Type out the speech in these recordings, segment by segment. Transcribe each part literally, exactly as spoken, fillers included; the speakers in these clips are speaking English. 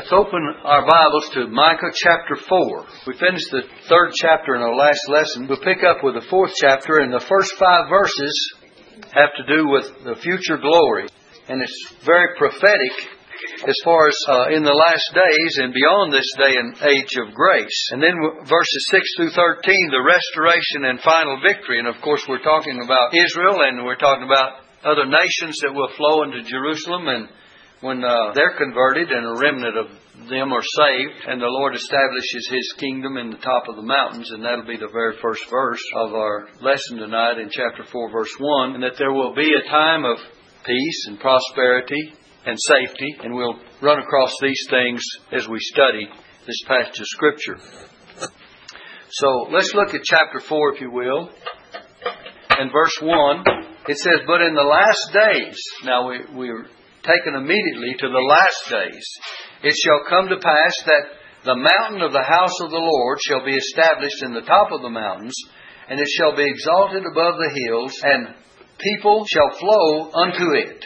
Let's open our Bibles to Micah chapter four. We finished the third chapter in our last lesson. We'll pick up with the fourth chapter, and the first five verses have to do with the future glory. And it's very prophetic as far as uh, in the last days and beyond this day and age of grace. And then verses six through thirteen, the restoration and final victory. And of course we're talking about Israel, and we're talking about other nations that will flow into Jerusalem, and when uh, they're converted and a remnant of them are saved, and the Lord establishes His kingdom in the top of the mountains. And that'll be the very first verse of our lesson tonight in chapter four, verse one. And that there will be a time of peace and prosperity and safety. And we'll run across these things as we study this passage of Scripture. So let's look at chapter four, if you will. And verse one, it says, "But in the last days..." Now we we're taken immediately to the last days. "It shall come to pass that the mountain of the house of the Lord shall be established in the top of the mountains, and it shall be exalted above the hills, and people shall flow unto it.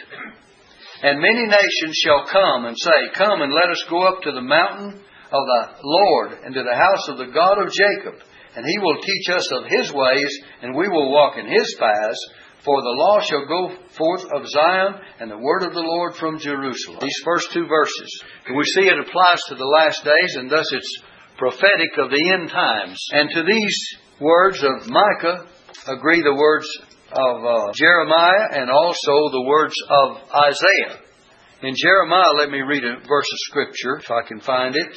And many nations shall come and say, Come and let us go up to the mountain of the Lord, and to the house of the God of Jacob, and He will teach us of His ways, and we will walk in His paths. For the law shall go forth of Zion, and the word of the Lord from Jerusalem." These first two verses, we see it applies to the last days, and thus it's prophetic of the end times. And to these words of Micah agree the words of uh, Jeremiah, and also the words of Isaiah. In Jeremiah, let me read a verse of Scripture, if I can find it.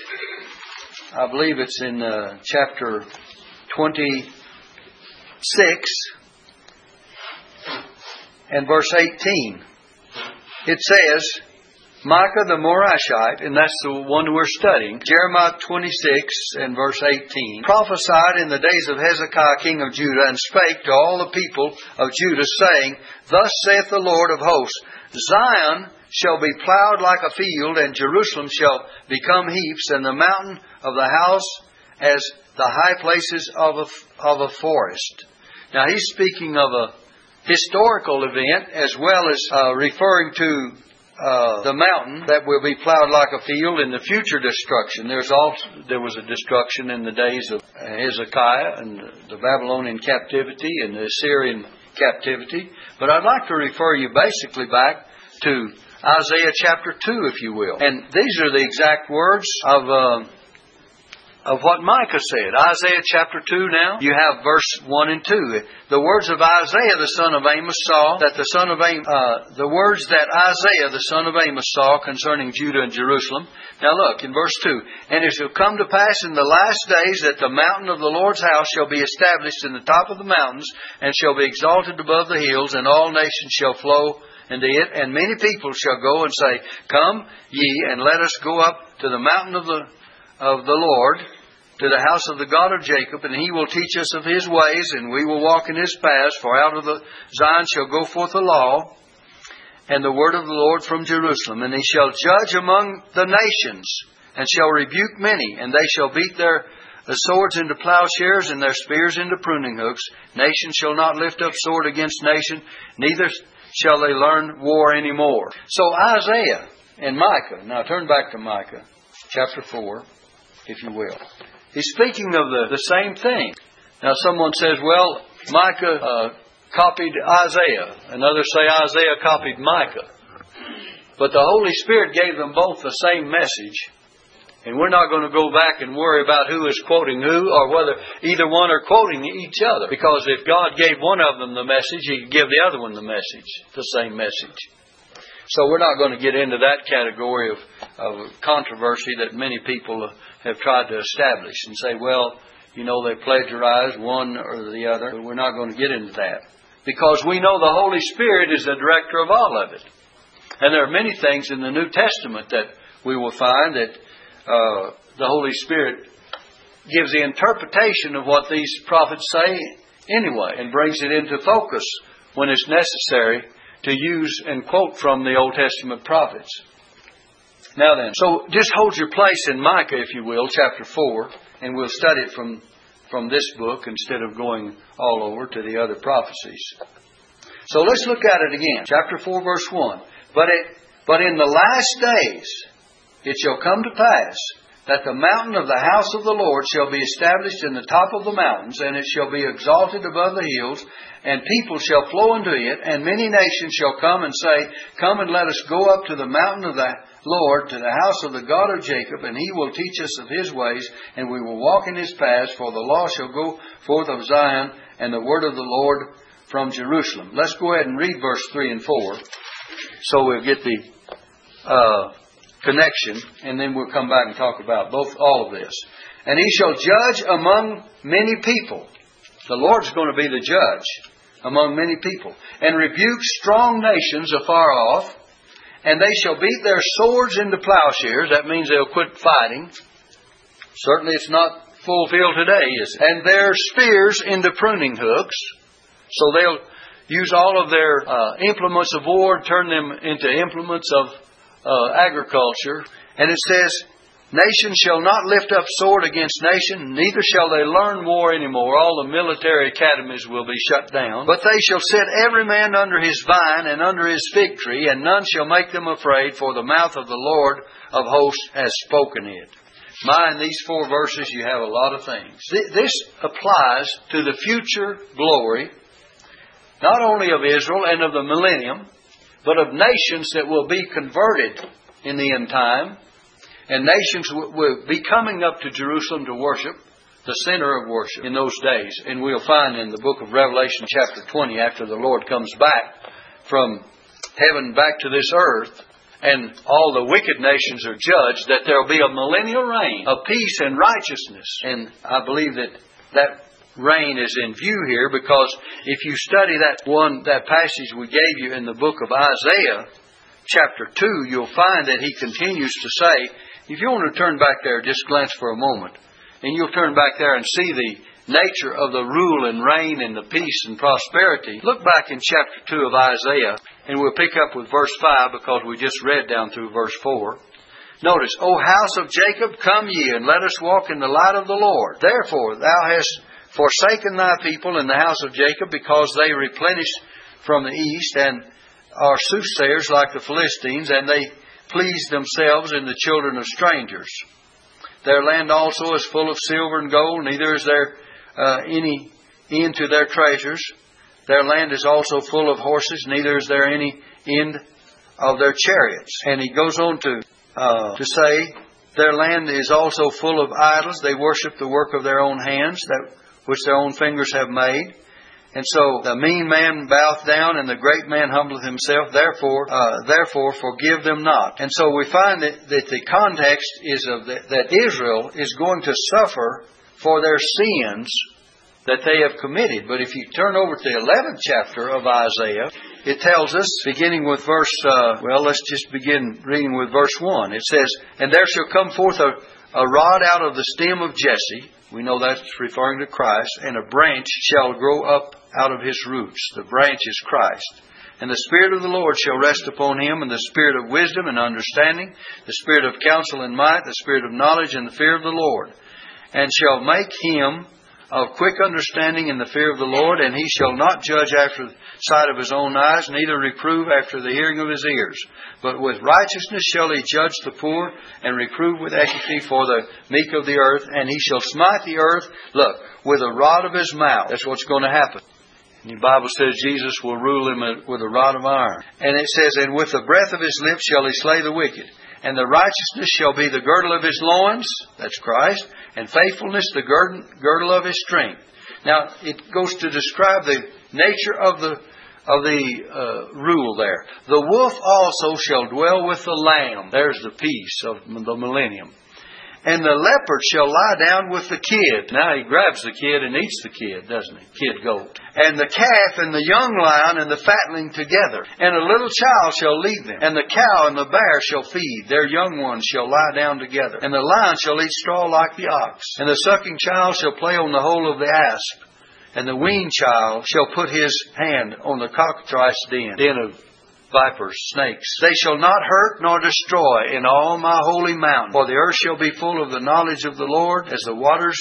I believe it's in uh, chapter twenty-six. And verse eighteen, it says, Micah the Morashite, and that's the one we're studying, Jeremiah twenty-six and verse eighteen, "Prophesied in the days of Hezekiah king of Judah, and spake to all the people of Judah, saying, Thus saith the Lord of hosts, Zion shall be plowed like a field, and Jerusalem shall become heaps, and the mountain of the house as the high places of a, of a forest." Now he's speaking of a historical event, as well as uh, referring to uh, the mountain that will be plowed like a field in the future destruction. There's also, there was a destruction in the days of Hezekiah and the Babylonian captivity and the Assyrian captivity. But I'd like to refer you basically back to Isaiah chapter two, if you will. And these are the exact words of... Uh, Of what Micah said. Isaiah chapter two now. You have verse one and two. "The words of Isaiah the son of Amos saw that the son of Amos, uh, the words that Isaiah the son of Amos saw concerning Judah and Jerusalem." Now look in verse two. "And it shall come to pass in the last days that the mountain of the Lord's house shall be established in the top of the mountains, and shall be exalted above the hills, and all nations shall flow unto it. And many people shall go and say, Come ye, and let us go up to the mountain of the of the Lord, to the house of the God of Jacob, and He will teach us of His ways, and we will walk in His paths. For out of the Zion shall go forth the law, and the word of the Lord from Jerusalem. And He shall judge among the nations, and shall rebuke many, and they shall beat their swords into plowshares, and their spears into pruning hooks. Nation shall not lift up sword against nation, neither shall they learn war any more." So Isaiah and Micah, now turn back to Micah, chapter four, if you will. He's speaking of the, the same thing. Now someone says, well, Micah uh, copied Isaiah. And others say Isaiah copied Micah. But the Holy Spirit gave them both the same message. And we're not going to go back and worry about who is quoting who, or whether either one are quoting each other. Because if God gave one of them the message, He could give the other one the message, the same message. So we're not going to get into that category of, of controversy that many people have tried to establish and say, well, you know, they plagiarized one or the other. But we're not going to get into that, because we know the Holy Spirit is the director of all of it. And there are many things in the New Testament that we will find that uh, the Holy Spirit gives the interpretation of what these prophets say anyway, and brings it into focus when it's necessary to use and quote from the Old Testament prophets. Now then, so just hold your place in Micah, if you will, chapter four, and we'll study it from, from this book instead of going all over to the other prophecies. So let's look at it again. Chapter four, verse one. But it, but in the last days, It shall come to pass that the mountain of the house of the Lord shall be established in the top of the mountains, and it shall be exalted above the hills, and people shall flow into it, and many nations shall come and say, Come and let us go up to the mountain of the Lord, to the house of the God of Jacob, and he will teach us of his ways, and we will walk in his paths, for the law shall go forth of Zion, and the word of the Lord from Jerusalem. Let's go ahead and read verse three and four, so we'll get the uh, connection, and then we'll come back and talk about both all of this. And he shall judge among many people. The Lord's going to be the judge among many people, and rebuke strong nations afar off, and they shall beat their swords into plowshares. That means they'll quit fighting. Certainly it's not fulfilled today, is it? And their spears into pruning hooks. So they'll use all of their uh, implements of war, turn them into implements of uh, agriculture. And it says, Nation shall not lift up sword against nation, neither shall they learn war anymore. All the military academies will be shut down. But they shall set every man under his vine and under his fig tree, and none shall make them afraid, for the mouth of the Lord of hosts has spoken it. My, in these four verses you have a lot of things. This applies to the future glory, not only of Israel and of the millennium, but of nations that will be converted in the end time. And nations will be coming up to Jerusalem to worship, the center of worship, in those days. And we'll find in the book of Revelation chapter twenty, after the Lord comes back from heaven back to this earth, and all the wicked nations are judged, that there will be a millennial reign of peace and righteousness. And I believe that that reign is in view here, because if you study that one, that passage we gave you in the book of Isaiah chapter two, you'll find that he continues to say, if you want to turn back there, just glance for a moment. And you'll turn back there and see the nature of the rule and reign and the peace and prosperity. Look back in chapter two of Isaiah, and we'll pick up with verse five, because we just read down through verse four. Notice, O house of Jacob, come ye, and let us walk in the light of the Lord. Therefore thou hast forsaken thy people in the house of Jacob, because they replenish from the east, and are soothsayers like the Philistines, and they please themselves in the children of strangers. Their land also is full of silver and gold, neither is there uh, any end to their treasures. Their land is also full of horses, neither is there any end of their chariots. And he goes on to uh, to say, their land is also full of idols. They worship the work of their own hands, that which their own fingers have made. And so the mean man boweth down, and the great man humbleth himself. Therefore, uh, therefore forgive them not. And so we find that, that the context is of the, that Israel is going to suffer for their sins that they have committed. But if you turn over to the eleventh chapter of Isaiah, it tells us, beginning with verse, uh, well, let's just begin reading with verse one. It says, And there shall come forth a, a rod out of the stem of Jesse. We know that's referring to Christ. And a branch shall grow up out of his roots. The branch is Christ. And the Spirit of the Lord shall rest upon him, and the Spirit of wisdom and understanding, the Spirit of counsel and might, the Spirit of knowledge and the fear of the Lord. And shall make him of quick understanding in the fear of the Lord. And he shall not judge after the sight of his own eyes, neither reprove after the hearing of his ears. But with righteousness shall he judge the poor, and reprove with equity for the meek of the earth. And he shall smite the earth, look, with a rod of his mouth. That's what's going to happen. And the Bible says Jesus will rule him with a rod of iron. And it says, And with the breath of his lips shall he slay the wicked. And the righteousness shall be the girdle of his loins, that's Christ, and faithfulness the girdle of his strength. Now, it goes to describe the nature of the of the uh, rule there. The wolf also shall dwell with the lamb. There's the peace of the millennium. And the leopard shall lie down with the kid. Now, he grabs the kid and eats the kid, doesn't he? Kid goat. And the calf and the young lion and the fatling together. And a little child shall lead them. And the cow and the bear shall feed. Their young ones shall lie down together. And the lion shall eat straw like the ox. And the sucking child shall play on the hole of the asp. And the weaned child shall put his hand on the cockatrice den. Den of vipers, snakes. They shall not hurt nor destroy in all my holy mountain. For the earth shall be full of the knowledge of the Lord, as the waters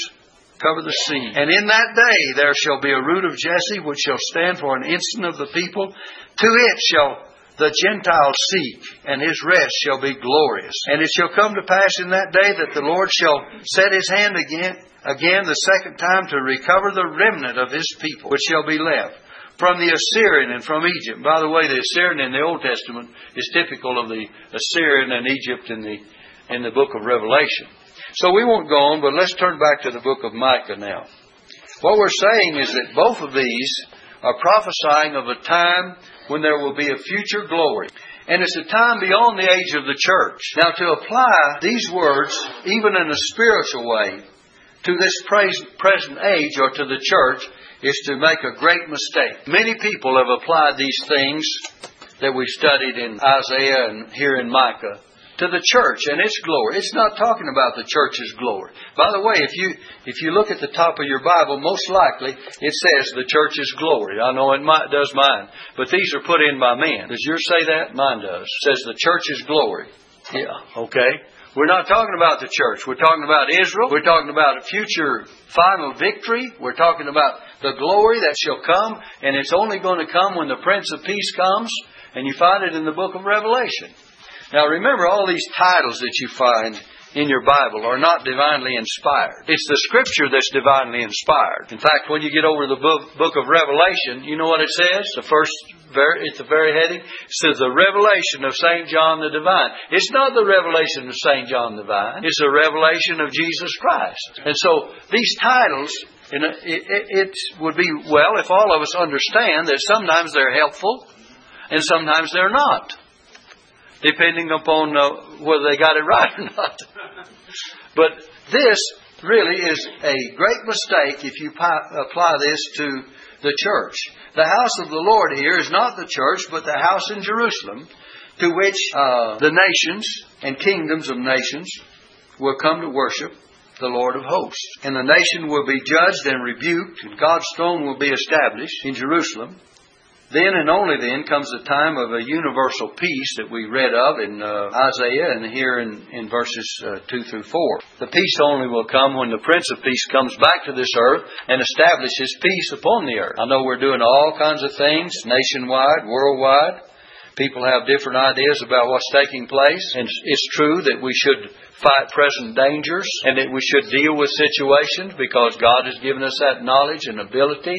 cover the sea. And in that day there shall be a root of Jesse, which shall stand for an ensign of the people. To it shall the Gentiles seek, and his rest shall be glorious. And it shall come to pass in that day that the Lord shall set his hand again, again the second time to recover the remnant of his people, which shall be left, from the Assyrian and from Egypt. By the way, the Assyrian in the Old Testament is typical of the Assyrian and Egypt in the, in the book of Revelation. So we won't go on, but let's turn back to the book of Micah now. What we're saying is that both of these are prophesying of a time when there will be a future glory. And it's a time beyond the age of the church. Now, to apply these words, even in a spiritual way, to this present age or to the church, is to make a great mistake. Many people have applied these things that we studied in Isaiah and here in Micah to the church and its glory. It's not talking about the church's glory. By the way, if you if you look at the top of your Bible, most likely it says the church's glory. I know it might, does mine, but these are put in by men. Does yours say that? Mine does. It says the church's glory. Yeah, okay. We're not talking about the church. We're talking about Israel. We're talking about a future final victory. We're talking about the glory that shall come, and it's only going to come when the Prince of Peace comes, and you find it in the book of Revelation. Now, remember, all these titles that you find in your Bible are not divinely inspired. It's the Scripture that's divinely inspired. In fact, when you get over the book, book of Revelation, you know what it says? The first, it's the very heading. It says, the revelation of Saint John the Divine. It's not the revelation of Saint John the Divine. It's the revelation of Jesus Christ. And so, these titles... And it, it, it would be well if all of us understand that sometimes they're helpful and sometimes they're not, depending upon uh, whether they got it right or not. But this really is a great mistake if you pi- apply this to the church. The house of the Lord here is not the church, but the house in Jerusalem, to which uh, the nations and kingdoms of nations will come to worship the Lord of hosts. And the nation will be judged and rebuked, and God's throne will be established in Jerusalem. Then and only then comes the time of a universal peace that we read of in uh, Isaiah and here in, in verses uh, two through four. The peace only will come when the Prince of Peace comes back to this earth and establishes peace upon the earth. I know we're doing all kinds of things, nationwide, worldwide. People have different ideas about what's taking place. And it's true that we should fight present dangers and that we should deal with situations because God has given us that knowledge and ability,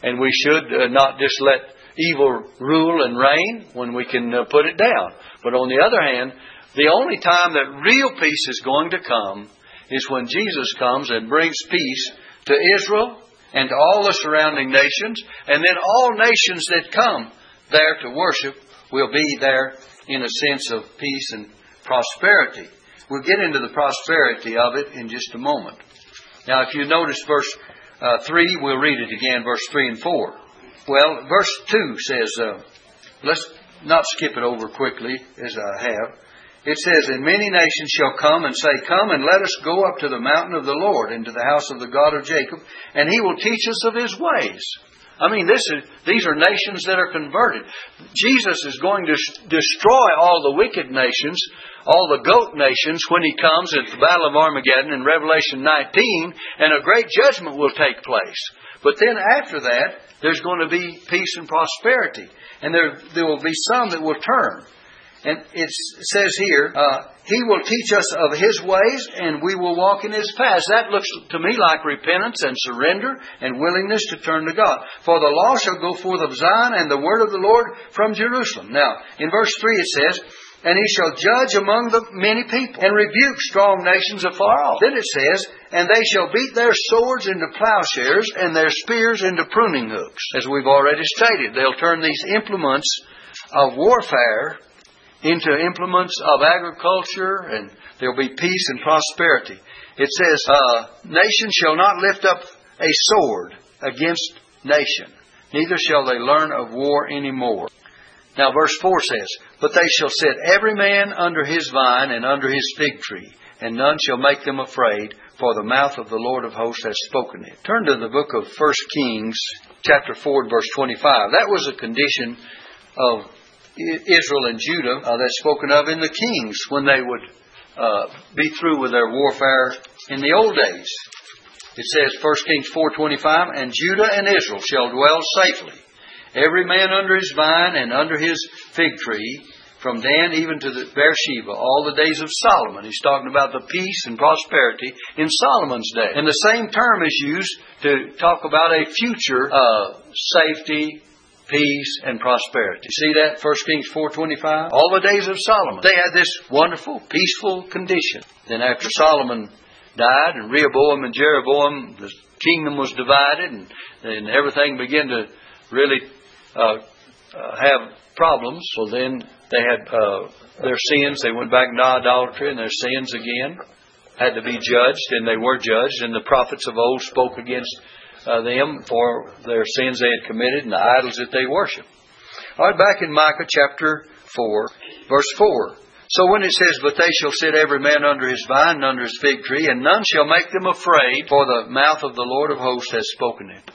and we should uh, not just let evil rule and reign when we can uh, put it down. But on the other hand, the only time that real peace is going to come is when Jesus comes and brings peace to Israel and to all the surrounding nations, and then all nations that come there to worship will be there in a sense of peace and prosperity. We'll get into the prosperity of it in just a moment. Now, if you notice verse uh, three, we'll read it again, verse three and four. Well, verse two says, uh, let's not skip it over quickly, as I have. It says, and many nations shall come and say, come and let us go up to the mountain of the Lord and to the house of the God of Jacob, and he will teach us of his ways. I mean, this is, these are nations that are converted. Jesus is going to destroy all the wicked nations, all the goat nations, when He comes at the Battle of Armageddon in Revelation nineteen, and a great judgment will take place. But then after that, there's going to be peace and prosperity. And there, there will be some that will turn. And it says here, uh, He will teach us of His ways, and we will walk in His paths. That looks to me like repentance and surrender and willingness to turn to God. For the law shall go forth of Zion, and the word of the Lord from Jerusalem. Now, in verse three it says, and He shall judge among the many people, and rebuke strong nations afar off. Then it says, and they shall beat their swords into plowshares, and their spears into pruning hooks. As we've already stated, they'll turn these implements of warfare into implements of agriculture, and there'll be peace and prosperity. It says, uh, nation shall not lift up a sword against nation, neither shall they learn of war any more. Now, verse four says, but they shall set every man under his vine and under his fig tree, and none shall make them afraid, for the mouth of the Lord of hosts has spoken it. Turn to the book of First Kings, chapter four, verse twenty-five. That was a condition of Israel and Judah uh, that's spoken of in the Kings when they would uh, be through with their warfare in the old days. It says, First Kings four twenty-five, and Judah and Israel shall dwell safely, Every man under his vine and under his fig tree, from Dan even to the Beersheba, all the days of Solomon. He's talking about the peace and prosperity in Solomon's day. And the same term is used to talk about a future uh, safety, peace, and prosperity. See that? First Kings four twenty-five. All the days of Solomon, they had this wonderful, peaceful condition. Then after Solomon died and Rehoboam and Jeroboam, the kingdom was divided, and, and everything began to really uh, uh, have problems. So then they had uh, their sins. They went back into idolatry, and their sins again had to be judged, and they were judged. And the prophets of old spoke against uh, them for their sins they had committed and the idols that they worshipped. All right, back in Micah chapter four, verse four. So when it says, "But they shall sit every man under his vine and under his fig tree, and none shall make them afraid, for the mouth of the Lord of hosts has spoken it."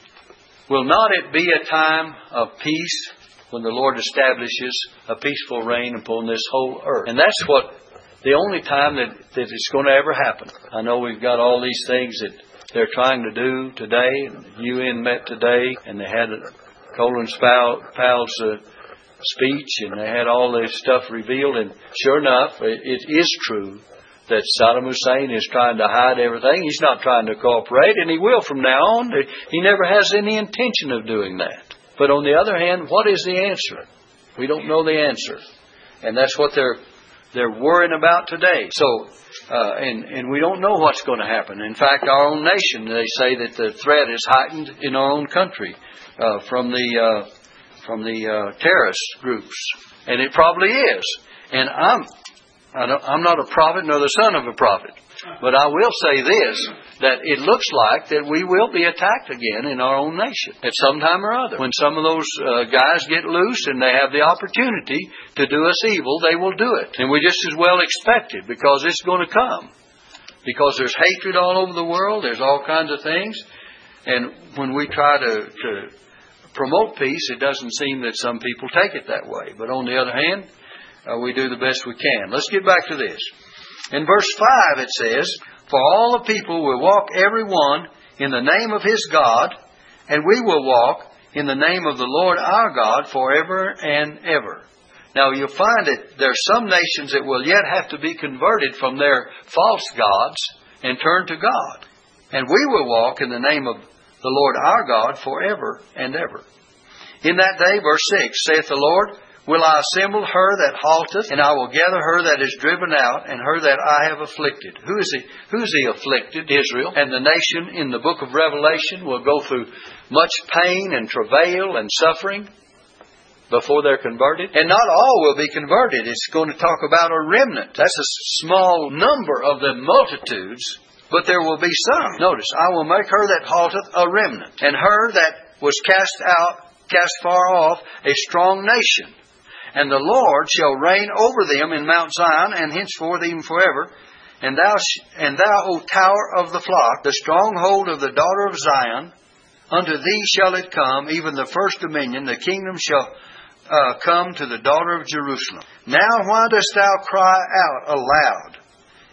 Will not it be a time of peace when the Lord establishes a peaceful reign upon this whole earth? And that's what the only time that, that it's going to ever happen. I know we've got all these things that they're trying to do today. The U N met today, and they had Colin Powell's uh, speech, and they had all this stuff revealed. And sure enough, it, it is true that Saddam Hussein is trying to hide everything. He's not trying to cooperate, and he will from now on. He never has any intention of doing that. But on the other hand, what is the answer? We don't know the answer. And that's what they're they're worrying about today. So, uh, and, and we don't know what's going to happen. In fact, our own nation, they say that the threat is heightened in our own country uh, from the, uh, from the uh, terrorist groups. And it probably is. And I'm, I don't, I'm not a prophet nor the son of a prophet. But I will say this, that it looks like that we will be attacked again in our own nation at some time or other. When some of those uh, guys get loose and they have the opportunity to do us evil, they will do it. And we just as well expect it, because it's going to come. Because there's hatred all over the world. There's all kinds of things. And when we try to, to promote peace, it doesn't seem that some people take it that way. But on the other hand, uh, we do the best we can. Let's get back to this. In verse five it says, "For all the people will walk every one in the name of his God, and we will walk in the name of the Lord our God forever and ever." Now you'll find that there are some nations that will yet have to be converted from their false gods and turn to God. And we will walk in the name of the Lord our God forever and ever. In that day, verse six, saith the Lord, "Will I assemble her that halteth, and I will gather her that is driven out, and her that I have afflicted." Who is he? Who is he afflicted? Israel. And the nation in the book of Revelation will go through much pain and travail and suffering before they're converted. And not all will be converted. It's going to talk about a remnant. That's a small number of the multitudes, but there will be some. Notice, "I will make her that halteth a remnant, and her that was cast out, cast far off, a strong nation. And the Lord shall reign over them in Mount Zion, and henceforth even forever. And thou, sh- and thou, O tower of the flock, the stronghold of the daughter of Zion, unto thee shall it come, even the first dominion, the kingdom shall uh, come to the daughter of Jerusalem. Now why dost thou cry out aloud?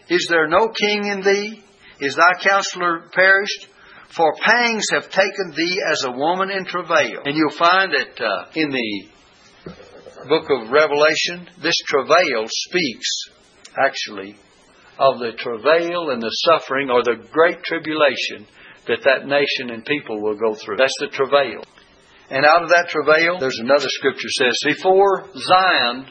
Is there no king in thee? Is thy counselor perished? For pangs have taken thee as a woman in travail." And you'll find that uh, in the book of Revelation, this travail speaks, actually, of the travail and the suffering or the great tribulation that that nation and people will go through. That's the travail. And out of that travail, there's another scripture says, "Before Zion,"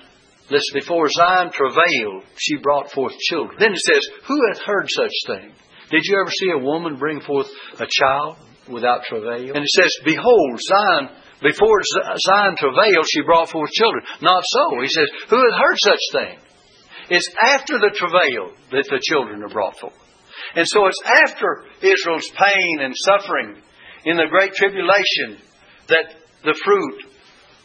listen, "before Zion travailed, she brought forth children." Then it says, "Who hath heard such thing? Did you ever see a woman bring forth a child without travail?" And it says, "Behold, Zion, before Zion travailed, she brought forth children." Not so. He says, "Who hath heard such thing?" It's after the travail that the children are brought forth. And so it's after Israel's pain and suffering in the great tribulation that the fruit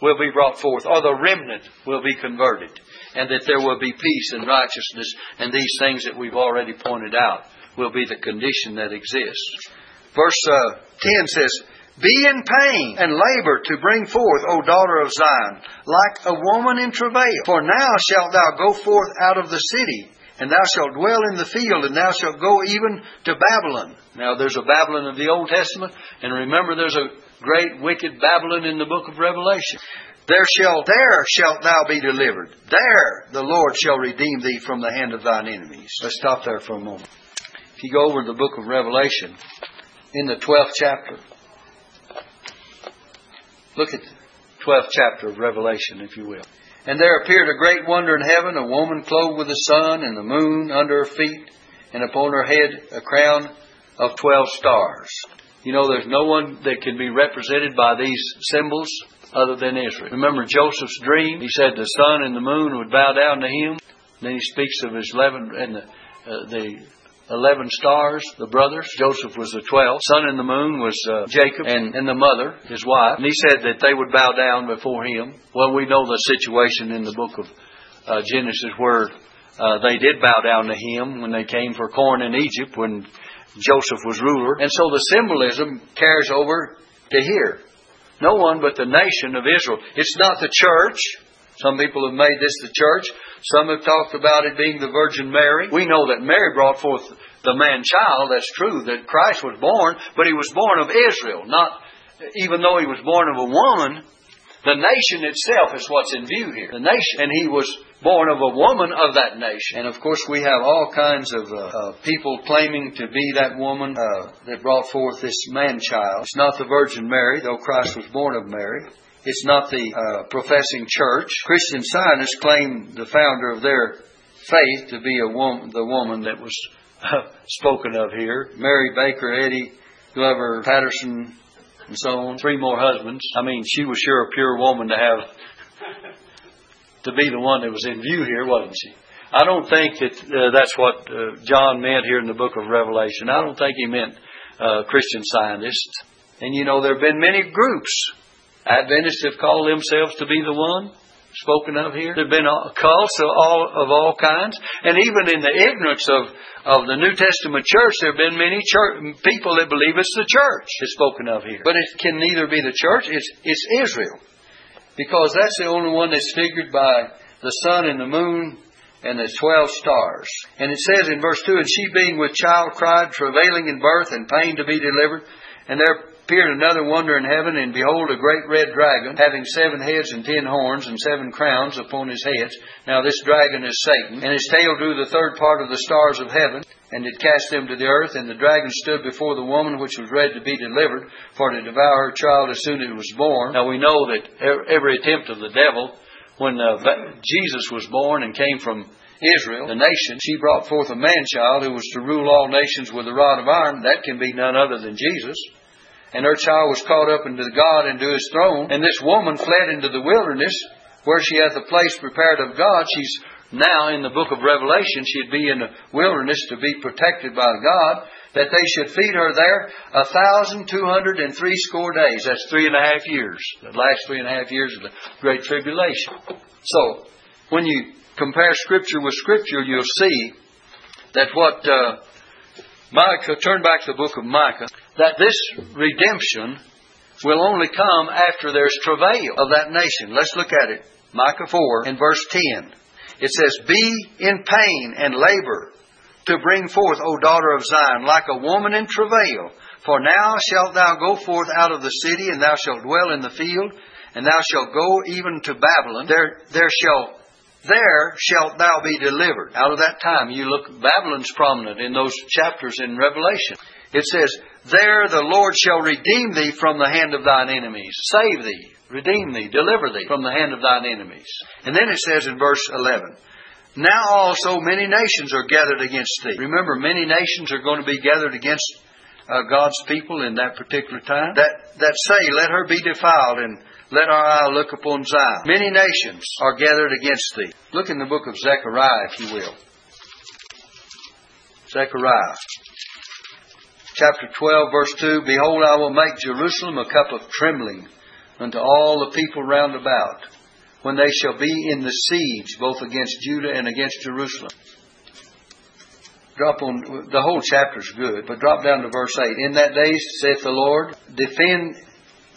will be brought forth, or the remnant will be converted, and that there will be peace and righteousness, and these things that we've already pointed out will be the condition that exists. Verse uh, ten says, "Be in pain and labor to bring forth, O daughter of Zion, like a woman in travail. For now shalt thou go forth out of the city, and thou shalt dwell in the field, and thou shalt go even to Babylon. Now, there's a Babylon of the Old Testament, and remember, there's a great wicked Babylon in the book of Revelation. There shall there shalt thou be delivered. There the Lord shall redeem thee from the hand of thine enemies. Let's stop there for a moment. If you go over to the book of Revelation, in the twelfth chapter, look at the twelfth chapter of Revelation, if you will. And there appeared a great wonder in heaven, a woman clothed with the sun and the moon under her feet, and upon her head a crown of twelve stars. You know, there's no one that can be represented by these symbols other than Israel. Remember Joseph's dream? He said the sun and the moon would bow down to him. Then he speaks of his eleven and the, uh, the eleven stars, the brothers. Joseph was the twelfth. Sun and the moon was uh, Jacob and, and the mother, his wife. And he said that they would bow down before him. Well, we know the situation in the book of uh, Genesis where uh, they did bow down to him when they came for corn in Egypt when Joseph was ruler. And so the symbolism carries over to here. No one but the nation of Israel. It's not the church. Some people have made this the church. Some have talked about it being the Virgin Mary. We know that Mary brought forth the man-child. That's true, that Christ was born, but He was born of Israel. Not, even though He was born of a woman, the nation itself is what's in view here. The nation, and He was born of a woman of that nation. And of course we have all kinds of uh, uh, people claiming to be that woman uh, that brought forth this man-child. It's not the Virgin Mary, though Christ was born of Mary. It's not the uh, professing church. Christian Zionists claim the founder of their faith to be a woman, the woman that was uh, spoken of here. Mary Baker Eddy, Glover Patterson, and so on. Three more husbands. I mean, she was sure a pure woman to have, to be the one that was in view here, wasn't she? I don't think that uh, that's what uh, John meant here in the book of Revelation. I don't think he meant uh, Christian Zionists. And you know, there have been many groups. Adventists have called themselves to be the one spoken of here. There have been cults of all, of all kinds. And even in the ignorance of, of the New Testament church, there have been many church, people that believe it's the church is spoken of here. But it can neither be the church, it's, it's Israel. Because that's the only one that's figured by the sun and the moon and the twelve stars. And it says in verse two, and she being with child cried, travailing in birth and pain to be delivered. And there appeared another wonder in heaven, and behold, a great red dragon, having seven heads and ten horns and seven crowns upon his heads. Now this dragon is Satan, and his tail drew the third part of the stars of heaven, and did cast them to the earth. And the dragon stood before the woman, which was ready to be delivered, for to devour her child as soon as it was born. Now we know that every attempt of the devil, when uh, Jesus was born and came from Israel, the nation, she brought forth a man-child who was to rule all nations with a rod of iron. That can be none other than Jesus. And her child was caught up into God and to His throne. And this woman fled into the wilderness, where she hath a place prepared of God. She's now in the book of Revelation. She'd be in the wilderness to be protected by God, that they should feed her there a thousand two hundred and threescore days. That's three and a half years. The last three and a half years of the Great Tribulation. So, when you compare Scripture with Scripture, you'll see that what uh, Micah, turn back to the book of Micah, that this redemption will only come after there's travail of that nation. Let's look at it. Micah four and verse ten. It says, be in pain and labor to bring forth, O daughter of Zion, like a woman in travail. For now shalt thou go forth out of the city, and thou shalt dwell in the field, and thou shalt go even to Babylon. There, there shall... There shalt thou be delivered. Out of that time, you look, Babylon's prominent in those chapters in Revelation. It says, there the Lord shall redeem thee from the hand of thine enemies. Save thee, redeem thee, deliver thee from the hand of thine enemies. And then it says in verse eleven, now also many nations are gathered against thee. Remember, many nations are going to be gathered against uh, God's people in that particular time. That, that say, let her be defiled, and let our eye look upon Zion. Many nations are gathered against thee. Look in the book of Zechariah, if you will. Zechariah. Chapter twelve, verse two. Behold, I will make Jerusalem a cup of trembling unto all the people round about, when they shall be in the siege, both against Judah and against Jerusalem. Drop on, the whole chapter's good, but drop down to verse eight. In that day, saith the Lord, defend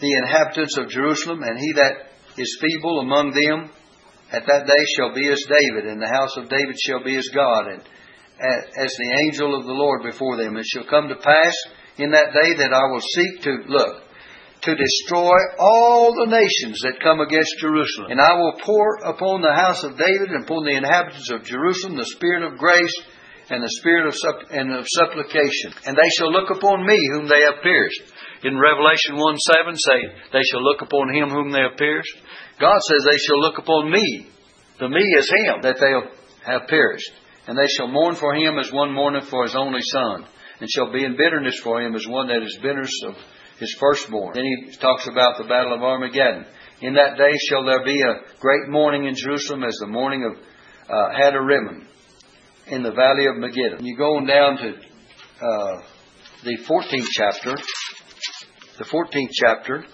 the inhabitants of Jerusalem, and he that is feeble among them, at that day shall be as David, and the house of David shall be as God, and as the angel of the Lord before them. It shall come to pass in that day that I will seek to, look, to destroy all the nations that come against Jerusalem. And I will pour upon the house of David and upon the inhabitants of Jerusalem the spirit of grace and the spirit of, supp- and of supplication. And they shall look upon me whom they have pierced. In Revelation one seven, say, they shall look upon him whom they have pierced. God says they shall look upon me. The me is him that they have pierced. And they shall mourn for him as one mourneth for his only son, and shall be in bitterness for him as one that is bitterness of his firstborn. Then he talks about the battle of Armageddon. In that day shall there be a great mourning in Jerusalem as the mourning of uh, Hadar-Rimmon in the valley of Megiddo. And you go on down to uh, the fourteenth chapter, the fourteenth chapter,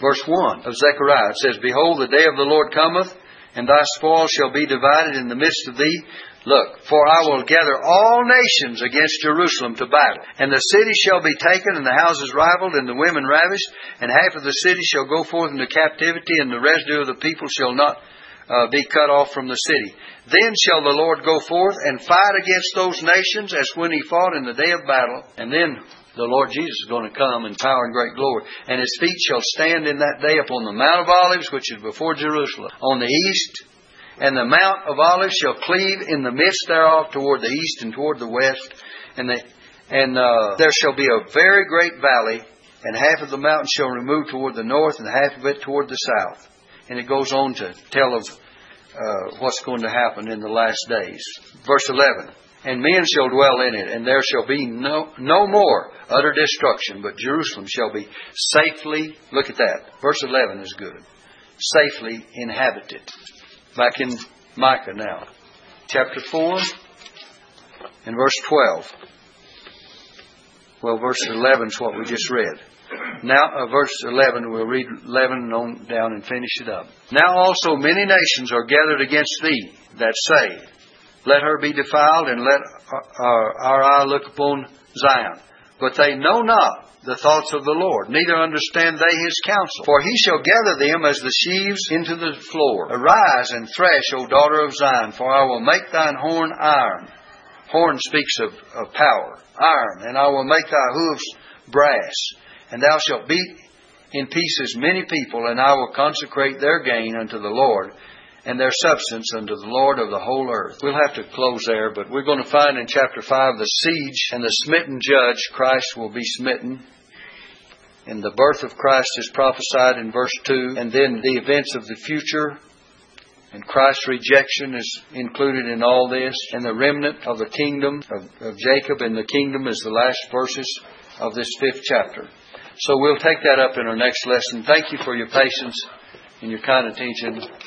verse one of Zechariah. It says, Behold, the day of the Lord cometh, and thy spoil shall be divided in the midst of thee. Look, for I will gather all nations against Jerusalem to battle. And the city shall be taken, and the houses rivaled, and the women ravished. And half of the city shall go forth into captivity, and the residue of the people shall not uh, be cut off from the city. Then shall the Lord go forth and fight against those nations as when he fought in the day of battle. And then the Lord Jesus is going to come in power and great glory. And his feet shall stand in that day upon the Mount of Olives, which is before Jerusalem, on the east. And the Mount of Olives shall cleave in the midst thereof toward the east and toward the west. And, the, and uh, there shall be a very great valley, and half of the mountain shall remove toward the north and half of it toward the south. And it goes on to tell of uh, what's going to happen in the last days. Verse eleven, And men shall dwell in it, and there shall be no, no more utter destruction, but Jerusalem shall be safely, look at that, verse eleven is good, safely inhabited. Back in Micah now. Chapter four and verse twelve. Well, verse eleven is what we just read. Now, uh, verse eleven, we'll read eleven and on down and finish it up. Now also many nations are gathered against thee that say, Let her be defiled, and let our, our eye look upon Zion. But they know not the thoughts of the Lord, neither understand they his counsel. For he shall gather them as the sheaves into the floor. Arise and thresh, O daughter of Zion, for I will make thine horn iron. Horn speaks of, of power. Iron, and I will make thy hoofs brass. And thou shalt beat in pieces many people, and I will consecrate their gain unto the Lord, and their substance unto the Lord of the whole earth. We'll have to close there, but we're going to find in chapter five the siege and the smitten judge. Christ will be smitten. And the birth of Christ is prophesied in verse two. And then the events of the future and Christ's rejection is included in all this. And the remnant of the kingdom of, of Jacob and the kingdom is the last verses of this fifth chapter. So we'll take that up in our next lesson. Thank you for your patience and your kind attention.